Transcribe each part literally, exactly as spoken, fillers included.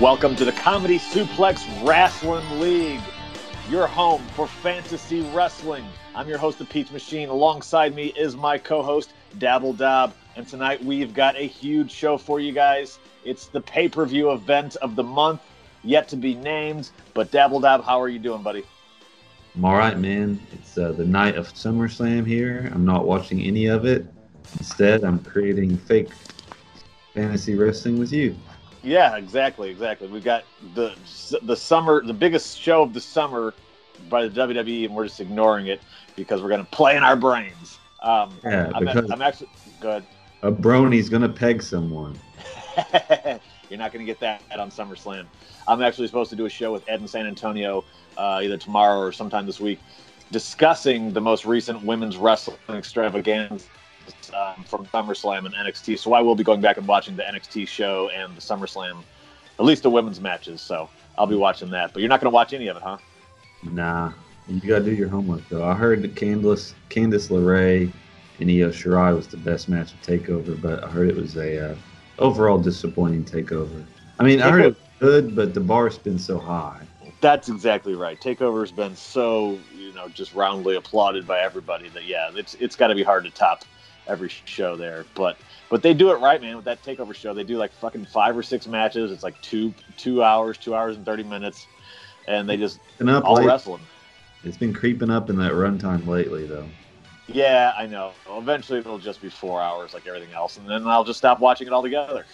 Welcome to the Comedy Suplex Wrestling League, your home for fantasy wrestling. I'm your host, The Peach Machine. Alongside me is my co-host, Dabble Dab. And tonight we've got a huge show for you guys. It's the pay-per-view event of the month, yet to be named. But Dabble Dab, how are you doing, buddy? I'm all right, man. It's uh, the night of SummerSlam here. I'm not watching any of it. Instead, I'm creating fake fantasy wrestling with you. Yeah, exactly, exactly. We've got the the summer, the biggest show of the summer by the W W E, and we're just ignoring it because we're going to play in our brains. Um, yeah, I'm, a, I'm actually good. A brony's going to peg someone. You're not going to get that on SummerSlam. I'm actually supposed to do a show with Ed in San Antonio uh, either tomorrow or sometime this week, discussing the most recent women's wrestling extravaganza. Um, from SummerSlam and N X T, so I will be going back and watching the N X T show and the SummerSlam, at least the women's matches, so I'll be watching that. But you're not going to watch any of it, huh? Nah. You got to do your homework, though. I heard that Candice, Candice LeRae and Io Shirai was the best match of TakeOver, but I heard it was a uh, overall disappointing TakeOver. I mean, TakeOver. I heard it was good, but the bar's been so high. That's exactly right. TakeOver's been so, you know, just roundly applauded by everybody that, yeah, it's it's got to be hard to top every show there, but but they do it right, man. With that TakeOver show, they do like fucking five or six matches. It's like two two hours, two hours and thirty minutes, and they just all late. Wrestling. It's been creeping up in that runtime lately, though. Yeah, I know. Well, eventually, it'll just be four hours, like everything else, and then I'll just stop watching it altogether.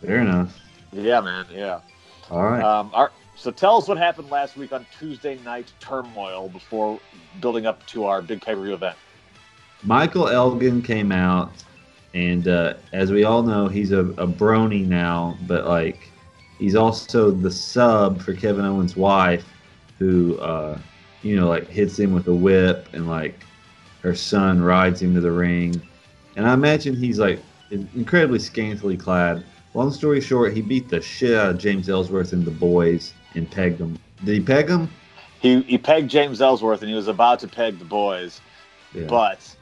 Fair enough. Yeah, man. Yeah. All right. Um, our, so tell us what happened last week on Tuesday night Turmoil before building up to our big pay-per-view event. Michael Elgin came out, and uh, as we all know, he's a, a brony now, but like he's also the sub for Kevin Owens' wife, who uh, you know, like hits him with a whip, and like her son rides him to the ring. And I imagine he's like incredibly scantily clad. Long story short, he beat the shit out of James Ellsworth and the boys and pegged them. Did he peg them? He he pegged James Ellsworth, and he was about to peg the boys, yeah. But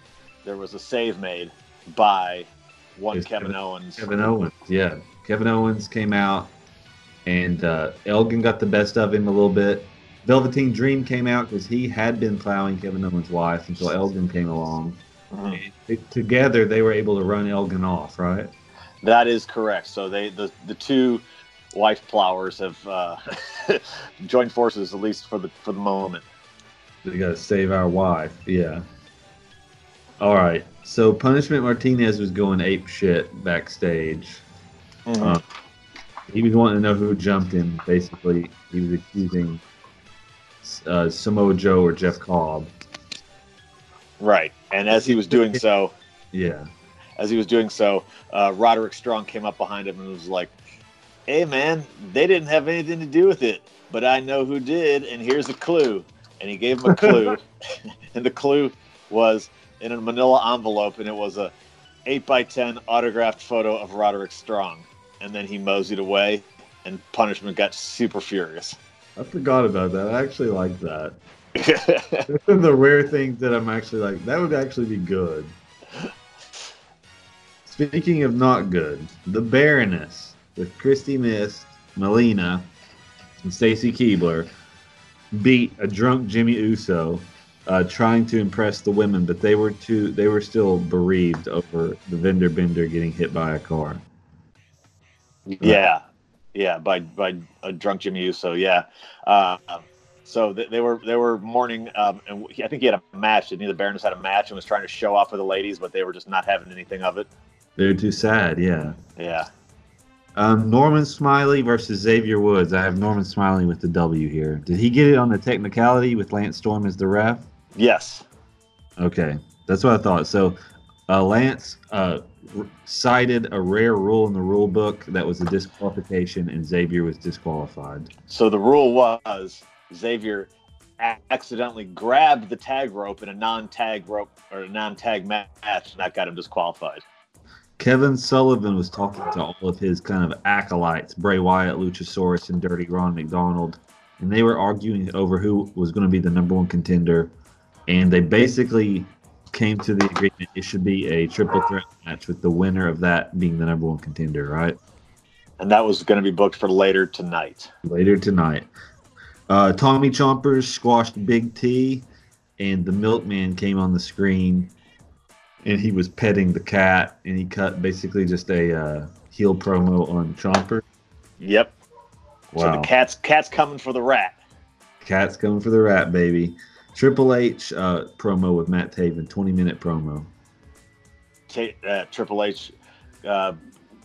there was a save made by one Kevin, Kevin Owens. Kevin Owens, yeah. Kevin Owens came out, and uh, Elgin got the best of him a little bit. Velveteen Dream came out because he had been plowing Kevin Owens' wife until Elgin came along. Uh-huh. It, together, they were able to run Elgin off, right? That is correct. So they the, the two wife plowers have uh, joined forces, at least for the for the moment. We got to save our wife, yeah. All right, so Punishment Martinez was going ape shit backstage. Mm-hmm. Uh, he was wanting to know who jumped him. Basically, he was accusing uh, Samoa Joe or Jeff Cobb. Right, and as he was doing so, yeah, as he was doing so, uh, Roderick Strong came up behind him and was like, "Hey, man, they didn't have anything to do with it, but I know who did, and here's a clue." And he gave him a clue, and the clue was in a manila envelope, and it was a eight by ten autographed photo of Roderick Strong. And then he moseyed away, and Punishment got super furious. I forgot about that. I actually like that. It's one of the rare things that I'm actually like, that would actually be good. Speaking of not good, The Baroness with Christy Mist, Melina, and Stacy Keebler beat a drunk Jimmy Uso, Uh, trying to impress the women, but they were too, they were still bereaved over the vendor bender getting hit by a car. Yeah, yeah, by by a drunk Jimmy Uso. Yeah, uh, so th- they were they were mourning, um, and he, I think he had a match. Didn't he? The Baroness had a match and was trying to show off for the ladies, but they were just not having anything of it. They were too sad. Yeah. Yeah. Um, Norman Smiley versus Xavier Woods. I have Norman Smiley with the W here. Did he get it on the technicality with Lance Storm as the ref? Yes. Okay. That's what I thought. So uh, Lance uh, r- cited a rare rule in the rule book that was a disqualification, and Xavier was disqualified. So the rule was Xavier a- accidentally grabbed the tag rope in a non-tag rope or a non-tag match, and that got him disqualified. Kevin Sullivan was talking to all of his kind of acolytes, Bray Wyatt, Luchasaurus, and Dirty Ron McDonald, and they were arguing over who was going to be the number one contender. And they basically came to the agreement it should be a triple threat match with the winner of that being the number one contender, right? And that was going to be booked for later tonight. Later tonight. Uh, Tommy Chompers squashed Big T, and the milkman came on the screen, and he was petting the cat, and he cut basically just a uh, heel promo on Chomper. Yep. Wow. So the cat's cat's coming for the rat. Cat's coming for the rat, baby. Triple H uh, promo with Matt Taven, twenty-minute promo. T- uh, Triple H uh,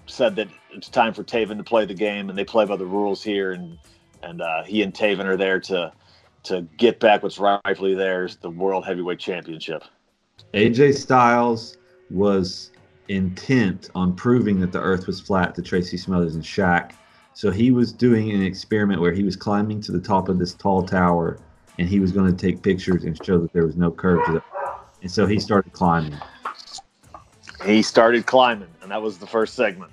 said that it's time for Taven to play the game, and they play by the rules here, and and uh, he and Taven are there to to get back what's rightfully theirs, the World Heavyweight Championship. A J Styles was intent on proving that the earth was flat to Tracy Smothers and Shaq. So he was doing an experiment where he was climbing to the top of this tall tower, and he was going to take pictures and show that there was no curve to it. And so he started climbing. He started climbing, and that was the first segment.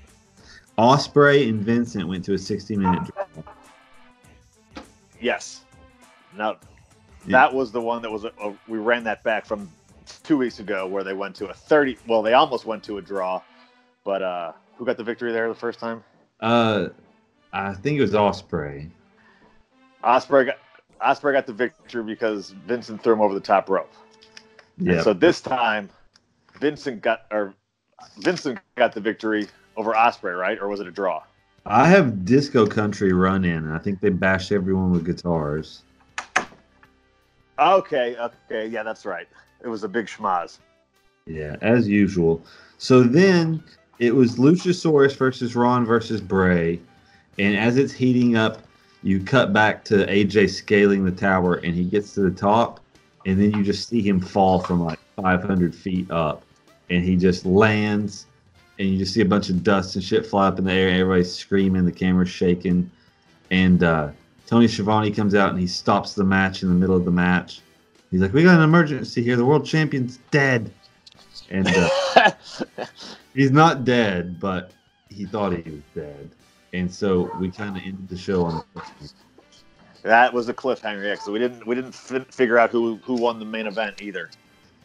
Osprey and Vincent went to a sixty-minute drive. Yes. Now, yeah. That was the one that was a, a, we ran that back from two weeks ago where they went to a thirty. Well, they almost went to a draw, but uh, who got the victory there the first time? Uh, I think it was Osprey. Osprey got Osprey got the victory because Vincent threw him over the top rope. Yeah. So this time, Vincent got or Vincent got the victory over Osprey, right? Or was it a draw? I have Disco Country run in, and I think they bashed everyone with guitars. Okay, okay, yeah, that's right. It was a big schmaz. Yeah, as usual. So then it was Luchasaurus versus Ron versus Bray. And as it's heating up, you cut back to A J scaling the tower, and he gets to the top, and then you just see him fall from like five hundred feet up. And he just lands, and you just see a bunch of dust and shit fly up in the air, and everybody's screaming, the camera's shaking. And uh, Tony Schiavone comes out, and he stops the match in the middle of the match. He's like, we got an emergency here. The world champion's dead. And uh, he's not dead, but he thought he was dead. And so we kind of ended the show on a cliffhanger. That was a cliffhanger, yeah. So we didn't we didn't fi- figure out who who won the main event either.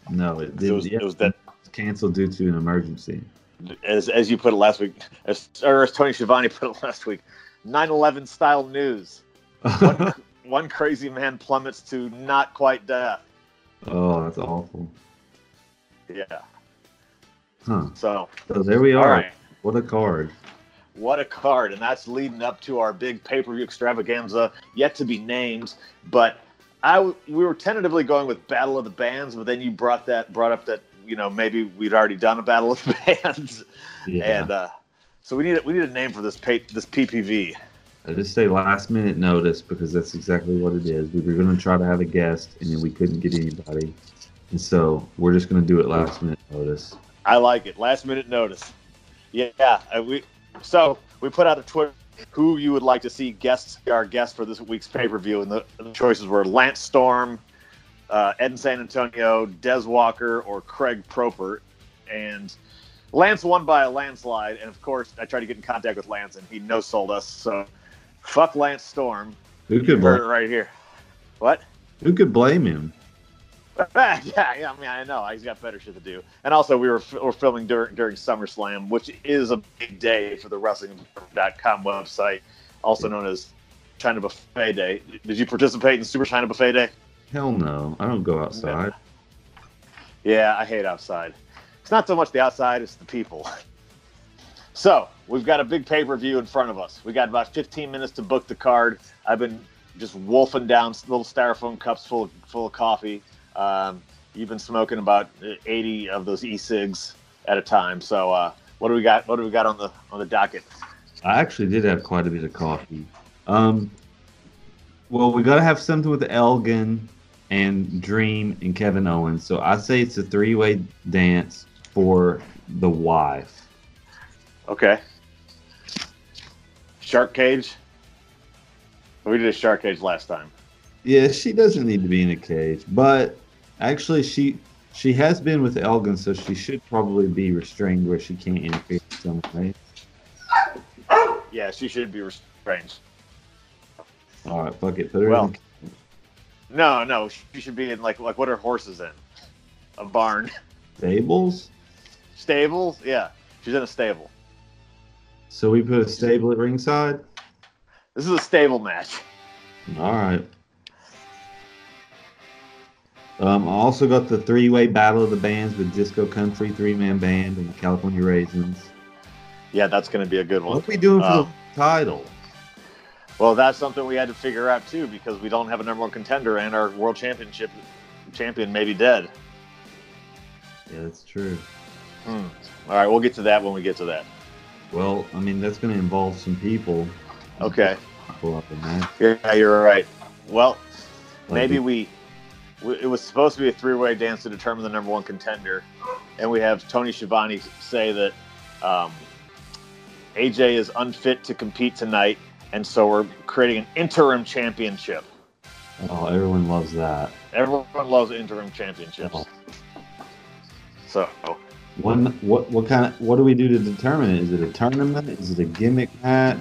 No, it, it was, yeah, it was that canceled due to an emergency. As as you put it last week, as, or as Tony Schiavone put it last week, nine eleven style news. One, one crazy man plummets to not quite death. Oh, that's awful. Yeah. Huh. So, so there we are. Right. What a card. What a card, and that's leading up to our big pay-per-view extravaganza, yet to be named. But I, w- we were tentatively going with Battle of the Bands, but then you brought that, brought up that you know maybe we'd already done a Battle of the Bands, yeah. and uh, so we need we need a name for this pay, this P P V. I just say last-minute notice because that's exactly what it is. We were going to try to have a guest, and then we couldn't get anybody, and so we're just going to do it last-minute notice. I like it, last-minute notice. Yeah, we. So we put out a Twitter who you would like to see guests, our guests for this week's pay-per-view, and the, the choices were Lance Storm, uh, Ed in San Antonio, Des Walker, or Craig Proper. And Lance won by a landslide, and of course I tried to get in contact with Lance, and he no-sold us, so fuck Lance Storm. Who could blame him? Right here. What? Who could blame him? yeah, yeah, I mean, I know. He's got better shit to do. And also, we were f- we're filming dur- during SummerSlam, which is a big day for the wrestling dot com website, also known as China Buffet Day. Did you participate in Super China Buffet Day? Hell no. I don't go outside. Yeah, yeah I hate outside. It's not so much the outside, it's the people. So, we've got a big pay-per-view in front of us. We got about fifteen minutes to book the card. I've been just wolfing down little styrofoam cups full of, full of coffee. Um, you've been smoking about eighty of those e-cigs at a time. So, uh, what do we got? What do we got on the on the docket? I actually did have quite a bit of coffee. Um, well, we got to have something with Elgin and Dream and Kevin Owens. So I say it's a three-way dance for the wife. Okay. Shark cage. We did a shark cage last time. Yeah, she doesn't need to be in a cage, but. Actually, she she has been with Elgin, so she should probably be restrained where she can't interfere in some way. Yeah, she should be restrained. All right, fuck it. Put her well, in. No, no, she should be in, like, like what are horses in? A barn. Stables? Stables? Yeah, she's in a stable. So we put a stable at ringside? This is a stable match. All right. Um, I also got the three-way battle of the bands with Disco Country, three-man band, and California Raisins. Yeah, that's going to be a good one. What are we doing for um, the title? Well, that's something we had to figure out, too, because we don't have a number one contender, and our world championship champion may be dead. Yeah, that's true. Hmm. All right, we'll get to that when we get to that. Well, I mean, that's going to involve some people. Okay. People up in that. Yeah, you're right. Well, maybe we... It was supposed to be a three-way dance to determine the number one contender, and we have Tony Schiavone say that um, A J is unfit to compete tonight, and so we're creating an interim championship. Oh, everyone loves that. Everyone loves interim championships. Oh. So, one, what, what kind of, what do we do to determine it? Is it a tournament? Is it a gimmick match?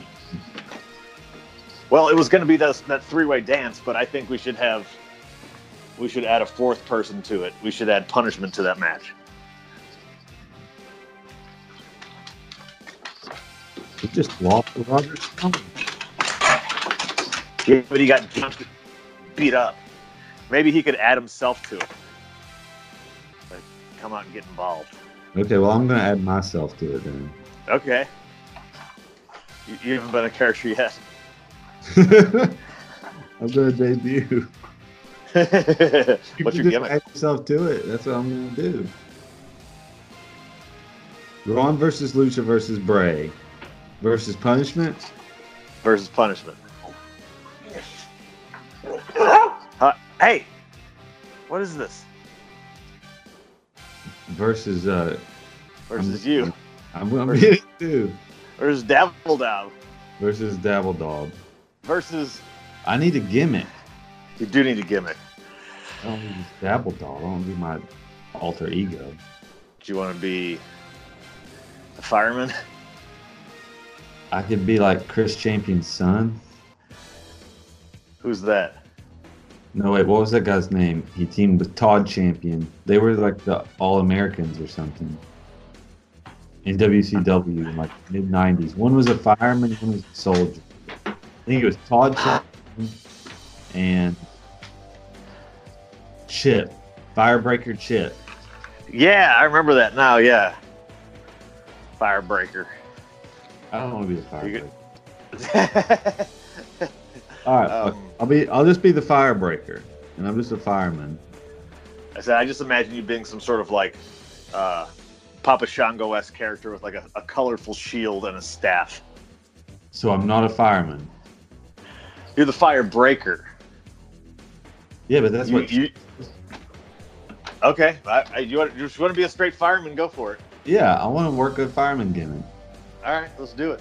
Well, it was going to be that that three-way dance, but I think we should have. We should add a fourth person to it. We should add punishment to that match. He just lost to Roger Stone. Yeah, but he got beat up. Maybe he could add himself to it. Like, come out and get involved. Okay, well, I'm going to add myself to it then. Okay. You, you haven't been a character yet. I'm going to debut. What's your gimmick? Add yourself to it. That's what I'm gonna do. Ron versus Lucha versus Bray versus Punishment versus Punishment. Uh, hey, what is this? Versus uh, versus I'm, you. I'm gonna do. Versus, versus Dabble Dab. Versus Dabble Dab. Versus. I need a gimmick. You do need a gimmick. I don't need to dabble doll. I don't want to be my alter ego. Do you want to be a fireman? I could be like Chris Champion's son. Who's that? No, wait. What was that guy's name? He teamed with Todd Champion. They were like the All-Americans or something. In W C W in like mid nineties. One was a fireman, one was a soldier. I think it was Todd Champion and... Chip. Firebreaker Chip. Yeah, I remember that now, yeah. Firebreaker. I don't want to be the firebreaker. All right, um, look, I'll be I'll just be the firebreaker and I'm just a fireman. I said I just imagine you being some sort of like uh, Papa Shango-esque character with like a, a colorful shield and a staff. So I'm not a fireman. You're the firebreaker. Yeah, but that's you, what you Okay, I, I, you, want, you just want to be a straight fireman, go for it. Yeah, I want to work a fireman gimmick. All right, let's do it.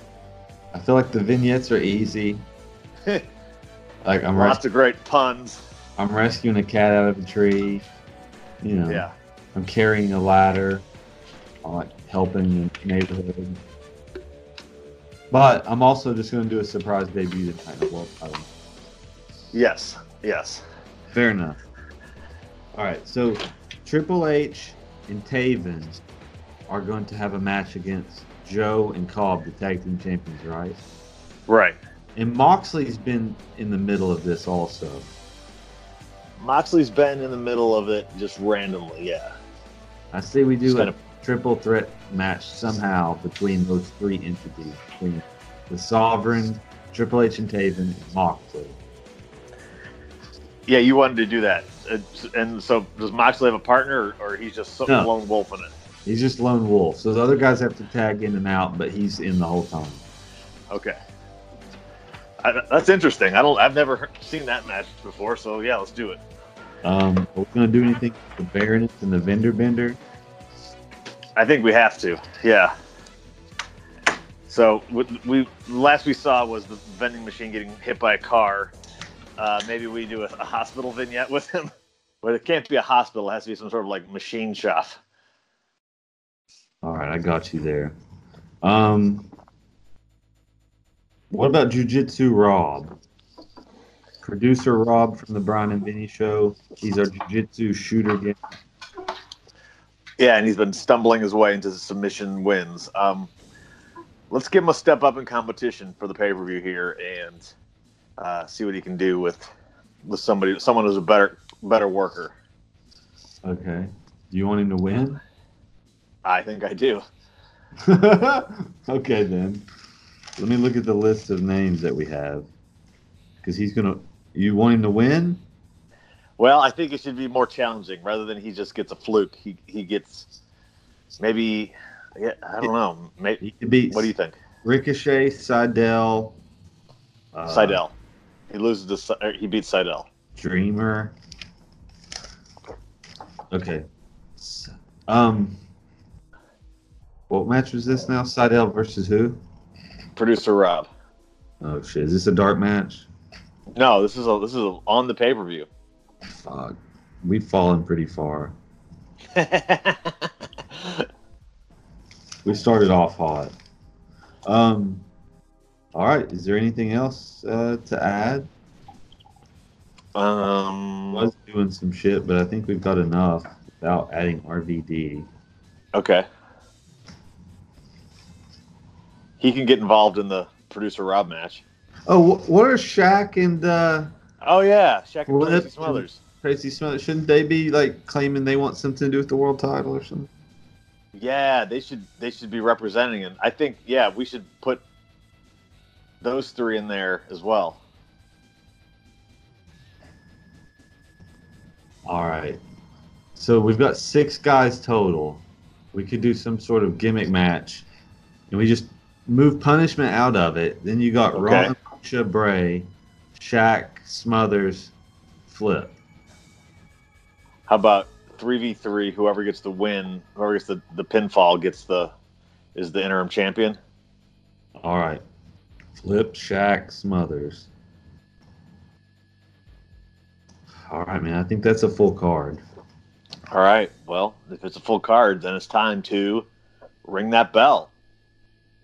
I feel like the vignettes are easy. like I'm Lots res- of great puns. I'm rescuing a cat out of a tree. You know, yeah. I'm carrying a ladder. I'm like helping the neighborhood. But I'm also just going to do a surprise debut tonight. Well, yes, yes. Fair enough. All right, so... Triple H and Taven are going to have a match against Joe and Cobb, the tag team champions, right? Right. And Moxley's been in the middle of this also. Moxley's been in the middle of it just randomly, yeah. I see we do just a kinda... triple threat match somehow between those three entities, between the Sovereign, Triple H and Taven, and Moxley. Yeah, you wanted to do that. It's, and so does Moxley have a partner, or, or he's just some no. lone wolf in it? He's just lone wolf. So the other guys have to tag in and out, but he's in the whole time. Okay, I, that's interesting. I don't. I've never heard, seen that match before. So yeah, let's do it. Um, are we gonna do anything with the Baroness and the Vendor Bender? I think we have to. Yeah. So we, we last we saw was the vending machine getting hit by a car. Uh, maybe we do a, a hospital vignette with him. But it can't be a hospital. It has to be some sort of, like, machine shop. All right, I got you there. Um, what about Jiu-Jitsu Rob? Producer Rob from the Brian and Vinny Show. He's our Jiu-Jitsu shooter game. Yeah, and he's been stumbling his way into submission wins. Um, let's give him a step up in competition for the pay-per-view here and uh, see what he can do with with somebody, someone who's a better better worker. Okay. Do you want him to win? I think I do. Okay, then. Let me look at the list of names that we have. Because he's going to... You want him to win? Well, I think it should be more challenging. Rather than he just gets a fluke, he he gets maybe... Yeah, I don't know. Maybe, he could beat, what do you think? Ricochet, Sydal. Uh, Sydal. He loses to... He beats Sydal. Dreamer. Okay. Um... What match was this now? Sydal versus who? Producer Rob. Oh shit! Is this a dark match? No, this is a this is a, on the pay per view. Fuck, we've fallen pretty far. We started off hot. Um. All right. Is there anything else uh, to add? Um. I was doing some shit, but I think we've got enough without adding R V D. Okay. He can get involved in the Producer Rob match. Oh, what are Shaq and... Uh, oh, yeah. Shaq and Tracy Smothers. Tracy Smothers. Shouldn't they be, like, claiming they want something to do with the world title or something? Yeah, they should They should be representing it. I think, yeah, we should put those three in there as well. All right. So we've got six guys total. We could do some sort of gimmick match. And we just... move Punishment out of it. Then you got okay. Ron, Lucha, Bray, Shaq, Smothers, Flip. How about three v three? Whoever gets the win, whoever gets the, the pinfall gets the is the interim champion. All right. Flip, Shaq, Smothers. All right, man. I think that's a full card. All right. Well, if it's a full card, then it's time to ring that bell.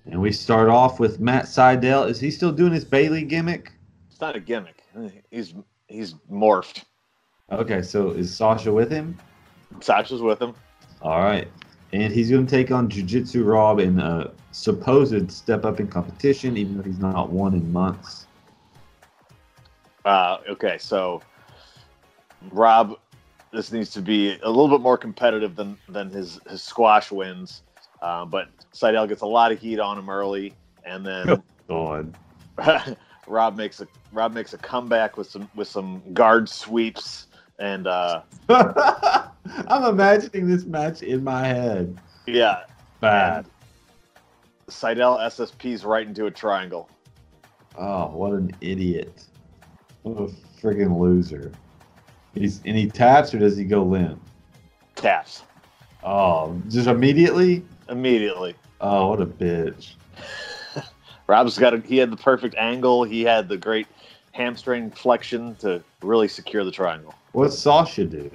And we start off with Matt Sydal. Is he still doing his Bailey gimmick? It's not a gimmick. He's he's morphed. Okay, so is Sasha with him? Sasha's with him. All right. And he's going to take on Jiu-Jitsu Rob in a supposed step up in competition, even though he's not won in months. Uh, okay, so Rob, this needs to be a little bit more competitive than, than his, his squash wins. Uh, but Sydal gets a lot of heat on him early, and then oh, God. Rob makes a Rob makes a comeback with some with some guard sweeps, and uh, I'm imagining this match in my head. Yeah, bad. Sydal S S Ps right into a triangle. Oh, what an idiot! What a friggin' loser! He's and he taps or does he go limp? Taps. Oh, just immediately. Immediately. Oh, what a bitch. Rob's got a, he had the perfect angle. He had the great hamstring flexion to really secure the triangle. What's Sasha do?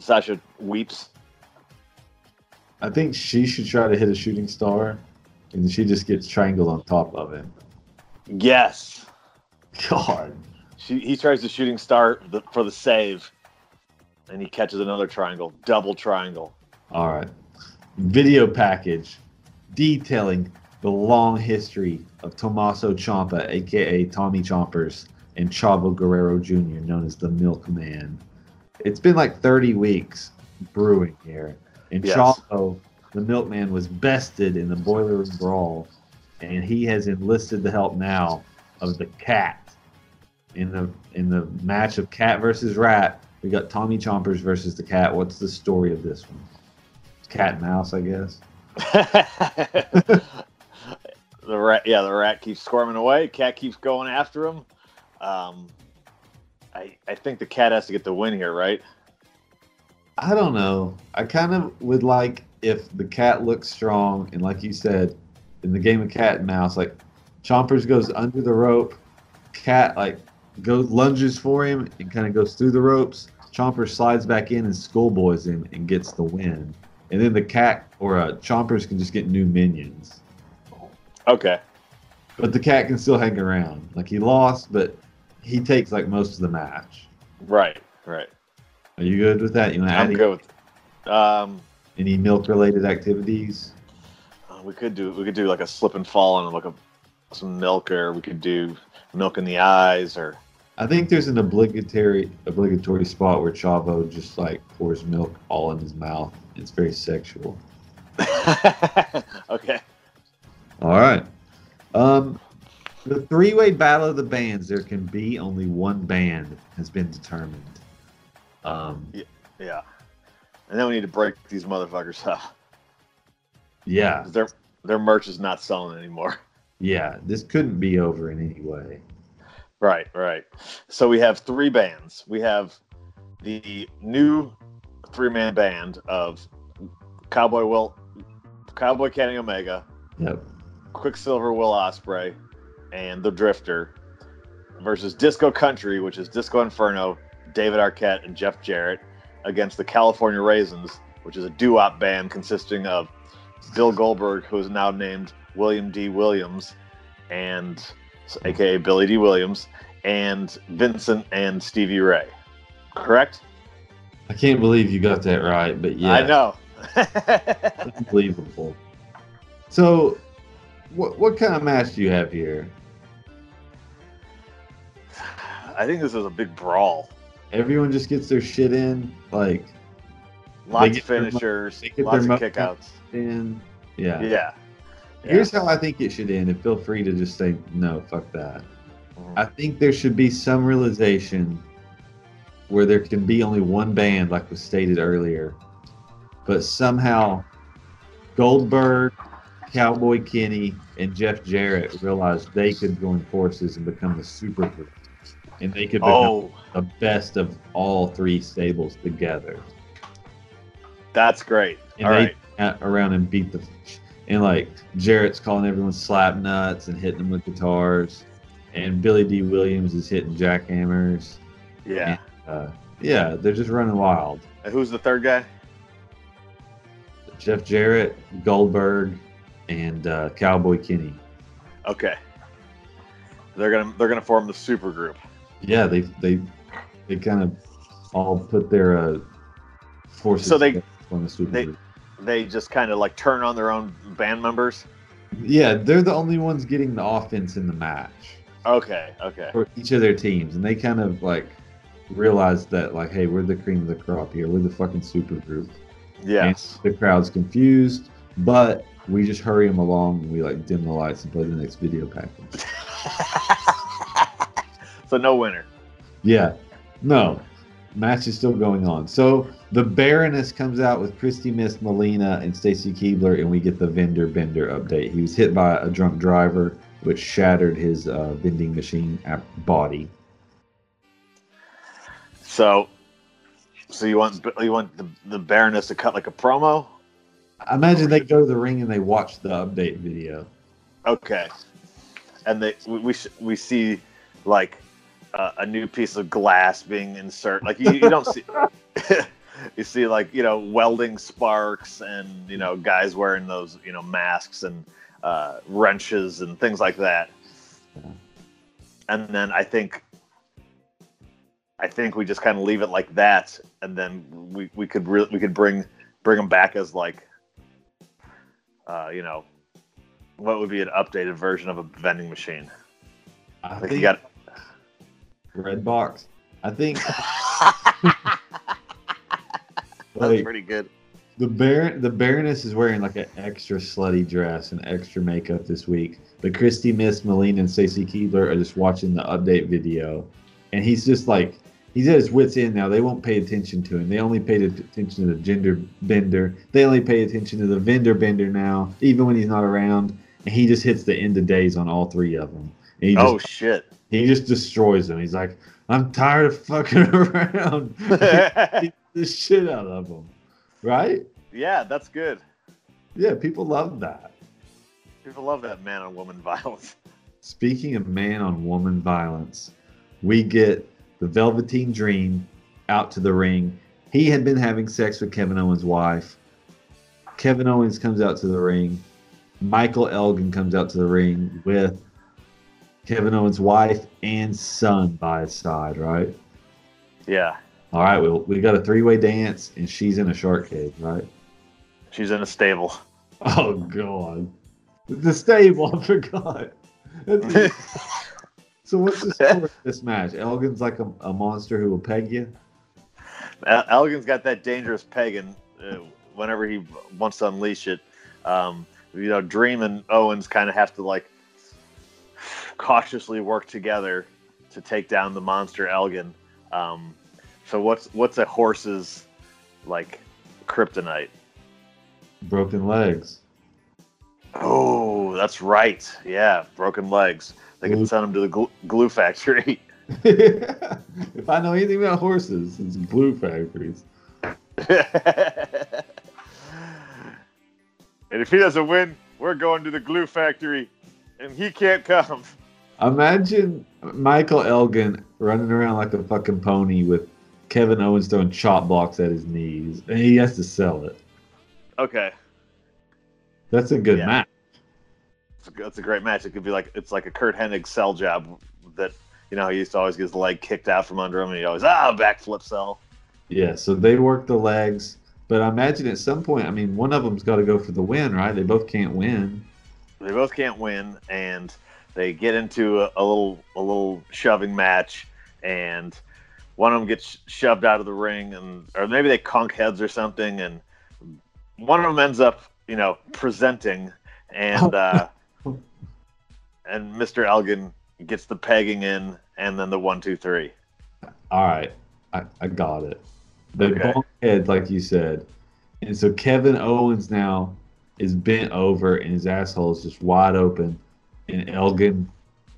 Sasha weeps. I think she should try to hit a shooting star, and she just gets triangle on top of it. Yes. God. She, he tries the shooting star the, for the save, and he catches another triangle. Double triangle. All right. Video package detailing the long history of Tommaso Ciampa, a k a. Tommy Chompers, and Chavo Guerrero Junior, known as the Milkman. It's been like thirty weeks brewing here. And yes. Chavo, the Milkman, was bested in the Boiler Room Brawl, and he has enlisted the help now of the Cat. In the, in the match of Cat versus Rat, we got Tommy Chompers versus the Cat. What's the story of this one? Cat and mouse, I guess. the rat, yeah, the rat keeps squirming away. Cat keeps going after him. Um, I, I think the cat has to get the win here, right? I don't know. I kind of would like if the cat looks strong, and like you said, in the game of cat and mouse, like Chompers goes under the rope, cat like goes lunges for him and kind of goes through the ropes. Chompers slides back in and schoolboys him and gets the win. And then the cat or uh, Chompers can just get new minions. Okay. But the cat can still hang around. Like he lost, but he takes like most of the match. Right, right. Are you good with that? You want to add I'm any, good with um, any milk related activities? we could do we could do like a slip and fall and like a some milk, or we could do milk in the eyes, or I think there's an obligatory obligatory spot where Chavo just like pours milk all in his mouth. It's very sexual. Okay. All right. Um, the three-way battle of the bands. There can be only one band has been determined. Um, yeah, yeah. And then we need to break these motherfuckers up. Yeah. Their their merch is not selling anymore. Yeah, this couldn't be over in any way. Right, right. So we have three bands. We have the new three-man band of Cowboy Will, Cowboy Kenny Omega, yep, Quicksilver Will Ospreay, and The Drifter versus Disco Country, which is Disco Inferno, David Arquette, and Jeff Jarrett, against the California Raisins, which is a doo-wop band consisting of Bill Goldberg, who is now named William D. Williams, and aka Billy D. Williams, and Vincent and Stevie Ray. Correct? I can't believe you got that right, but yeah. I know. Unbelievable. So, what what kind of match do you have here? I think this is a big brawl. Everyone just gets their shit in, like lots of finishers, their, lots of kickouts. In, yeah, yeah. Here's how I think it should end, and feel free to just say, no, fuck that. Mm-hmm. I think there should be some realization where there can be only one band, like was stated earlier, but somehow Goldberg, Cowboy Kenny, and Jeff Jarrett realized they could join forces and become the super group, and they could become oh. the best of all three stables together. That's great. And all they right. got around and beat the... And, like, Jarrett's calling everyone slap nuts and hitting them with guitars. And Billy D. Williams is hitting jackhammers. Yeah. And, uh, yeah, they're just running wild. And who's the third guy? Jeff Jarrett, Goldberg, and uh, Cowboy Kenny. Okay. They're gonna they're gonna form the super group. Yeah, they they they kind of all put their uh, forces so they on the super they, group. They just kind of like turn on their own band members. Yeah, they're the only ones getting the offense in the match. Okay, okay. For each of their teams, and they kind of like realize that, like, hey, we're the cream of the crop here. We're the fucking super group. Yes. And the crowd's confused, but we just hurry them along and we like dim the lights and play the next video package. So no winner. Yeah. No. Match is still going on. So the Baroness comes out with Christy Miss, Melina, and Stacy Keebler, and we get the Vendor Bender update. He was hit by a drunk driver, which shattered his uh, vending machine body. So, so you want you want the, the Baroness to cut like a promo? I imagine they go to the ring and they watch the update video. Okay, and they we we see like. Uh, a new piece of glass being inserted. Like you, you don't see, you see like, you know, welding sparks and, you know, guys wearing those, you know, masks and uh, wrenches and things like that. Yeah. And then I think, I think we just kind of leave it like that. And then we, we could really, we could bring, bring them back as like, uh, you know, what would be an updated version of a vending machine? I like think you got Red box, I think. That's like, pretty good. The Baron, the Baroness is wearing like an extra slutty dress and extra makeup this week. But Christy Miss, Melina, and Stacey Keebler are just watching the update video, and he's just like, he's at his wits' end now. They won't pay attention to him. They only paid attention to the gender bender. They only pay attention to the vendor bender now, even when he's not around. And he just hits the end of days on all three of them. And he just, oh shit. He just destroys them. He's like, I'm tired of fucking around. He beats the shit out of them. Right? Yeah, that's good. Yeah, people love that. People love that man on woman violence. Speaking of man on woman violence, we get the Velveteen Dream out to the ring. He had been having sex with Kevin Owens' wife. Kevin Owens comes out to the ring. Michael Elgin comes out to the ring with Kevin Owens' wife and son by his side, right? Yeah. All right, we we got a three-way dance, and she's in a shark cage, right? She's in a stable. Oh, God. The stable, I forgot. So what's the story of this match? Elgin's like a, a monster who will peg you? Elgin's got that dangerous pegging uh, whenever he wants to unleash it. Um, you know, Dream and Owens kind of have to, like, cautiously work together to take down the monster Elgin. Um, so what's what's a horse's, like, kryptonite? Broken legs. Oh, that's right. Yeah, broken legs. They can send them to the glue, glue factory. If I know anything about horses, it's glue factories. And if he doesn't win, we're going to the glue factory, and he can't come. Imagine Michael Elgin running around like a fucking pony with Kevin Owens throwing chop blocks at his knees, and he has to sell it. Okay. That's a good yeah. match. That's a great match. It could be like, it's like a Kurt Hennig sell job that, you know, he used to always get his leg kicked out from under him, and he always, ah, backflip sell. Yeah, so they work the legs. But I imagine at some point, I mean, one of them's got to go for the win, right? They both can't win. They both can't win, and they get into a, a little a little shoving match, and one of them gets shoved out of the ring, and or maybe they conk heads or something, and one of them ends up, you know, presenting, and uh, and Mister Elgin gets the pegging in, and then the one, two, three. All right, I, I got it. They okay. bump heads, like you said, and so Kevin Owens now is bent over, and his asshole is just wide open, and Elgin,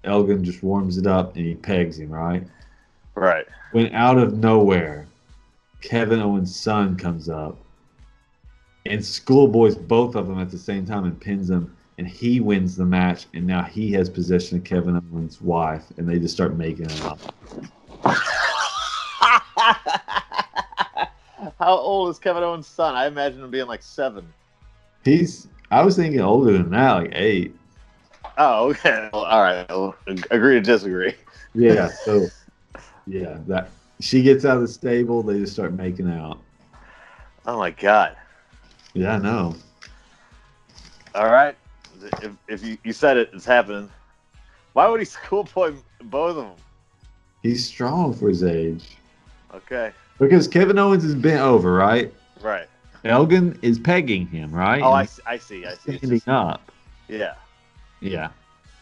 Elgin just warms it up, and he pegs him, right? Right. When out of nowhere, Kevin Owens' son comes up and schoolboys both of them at the same time and pins them, and he wins the match, and now he has possession of Kevin Owens' wife, and they just start making it up. How old is Kevin Owens' son? I imagine him being like seven. He's, I was thinking older than that, like eight. Oh, okay. Well, all right. I'll agree to disagree. Yeah, so, yeah, that she gets out of the stable, they just start making out. Oh, my God. Yeah, I know. All right. If, if you, you said it, it's happening. Why would he schoolboy both of them? He's strong for his age. Okay. Because Kevin Owens is bent over, right? Right. Elgin is pegging him, right? Oh, I see, I see. I see. Standing just, up. Yeah. Yeah.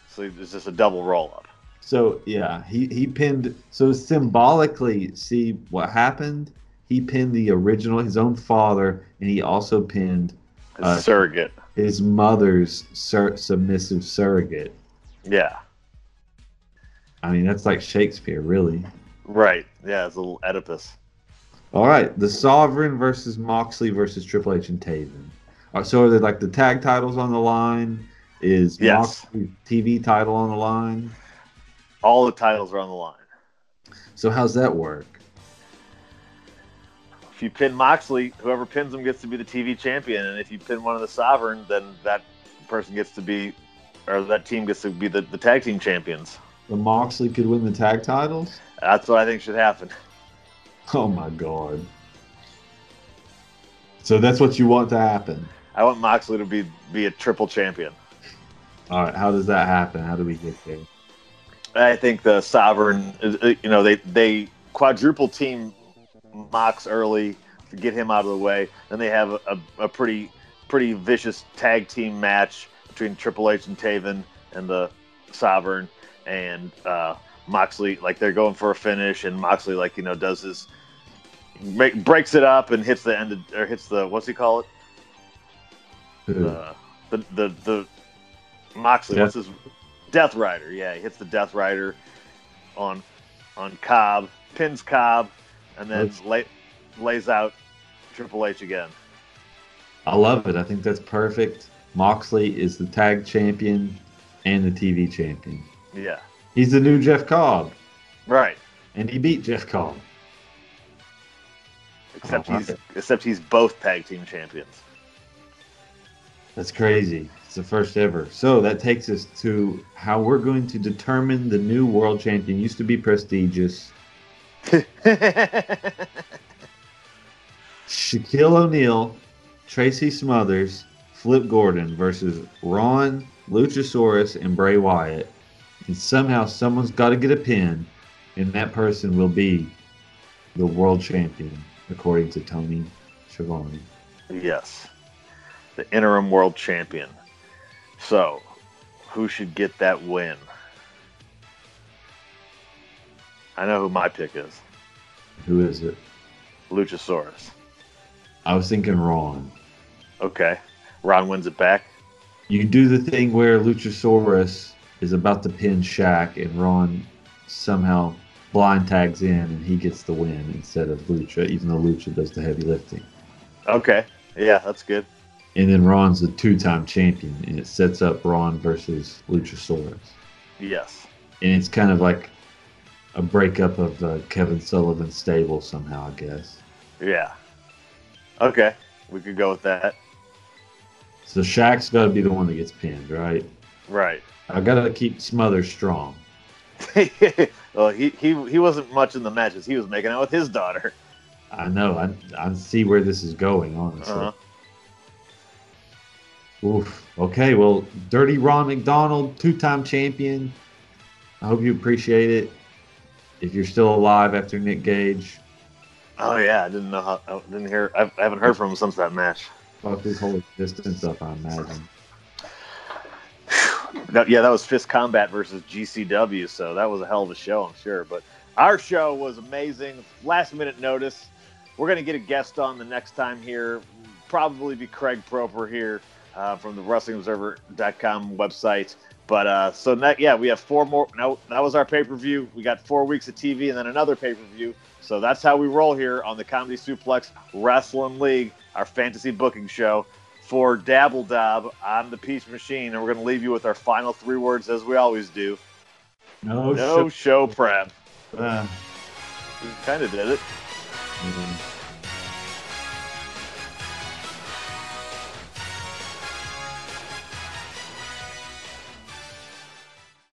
So it's just a double roll-up. So, yeah, he, he pinned. So symbolically, see what happened? He pinned the original, his own father, and he also pinned his uh, surrogate, his mother's sur- submissive surrogate. Yeah, I mean that's like Shakespeare, really. Right? Yeah, it's a little Oedipus. All right, the Sovereign versus Moxley versus Triple H and Taven. Right, so are they like the tag titles on the line? Is yes. Moxley's T V title on the line? All the titles are on the line. So how's that work? If you pin Moxley, whoever pins him gets to be the T V champion, and if you pin one of the Sovereign, then that person gets to be, or that team gets to be the, the tag team champions. The Moxley could win the tag titles? That's what I think should happen. Oh my God. So that's what you want to happen? I want Moxley to be, be a triple champion. All right, how does that happen? How do we get there? I think the Sovereign, you know, they, they quadruple team Mox early to get him out of the way. Then they have a, a pretty pretty vicious tag team match between Triple H and Taven and the Sovereign, and uh, Moxley, like they're going for a finish, and Moxley, like, you know, does his make, breaks it up and hits the end of, or hits the, what's he call it? Uh, the, the the Moxley, death. What's his Death Rider? Yeah, he hits the Death Rider on on Cobb, pins Cobb. And then lay, lays out Triple H again. I love it. I think that's perfect. Moxley is the tag champion and the T V champion. Yeah. He's the new Jeff Cobb. Right. And he beat Jeff Cobb. Except he's it. except he's both tag team champions. That's crazy. It's the first ever. So that takes us to how we're going to determine the new world champion. Used to be prestigious. Shaquille O'Neal, Tracy Smothers, Flip Gordon versus Ron, Luchasaurus, and Bray Wyatt. And somehow someone's got to get a pin, and that person will be the world champion, according to Tony Schiavone. Yes. The interim world champion. So, who should get that win? I know who my pick is. Who is it? Luchasaurus. I was thinking Ron. Okay. Ron wins it back? You do the thing where Luchasaurus is about to pin Shaq and Ron somehow blind tags in and he gets the win instead of Lucha, even though Lucha does the heavy lifting. Okay. Yeah, that's good. And then Ron's a two-time champion, and it sets up Ron versus Luchasaurus. Yes. And it's kind of like a breakup of uh, Kevin Sullivan's stable somehow, I guess. Yeah. Okay. We could go with that. So Shaq's got to be the one that gets pinned, right? Right. I got to keep Smothers strong. Well, he, he he wasn't much in the matches. He was making out with his daughter. I know. I, I see where this is going, honestly. Uh-huh. Oof. Okay, well, Dirty Ron McDonald, two-time champion. I hope you appreciate it. If you're still alive after Nick Gage. Oh yeah, I didn't know how. I didn't hear. I haven't heard from him since that match. Fuck this whole distance up, I imagine. That, yeah, that was Fist Combat versus G C W, so that was a hell of a show, I'm sure. But our show was amazing. Last minute notice. We're gonna get a guest on the next time here. Probably be Craig Proper here. Uh, from the Wrestling Observer dot com website. But uh, so, that, yeah, we have four more. No, that was our pay-per-view. We got four weeks of T V and then another pay-per-view. So that's how we roll here on the Comedy Suplex Wrestling League, our fantasy booking show. For Dabble Dab, I'm the Peach Machine, and we're going to leave you with our final three words, as we always do. No, no show, show prep. Uh, we kind of did it. Mm-hmm.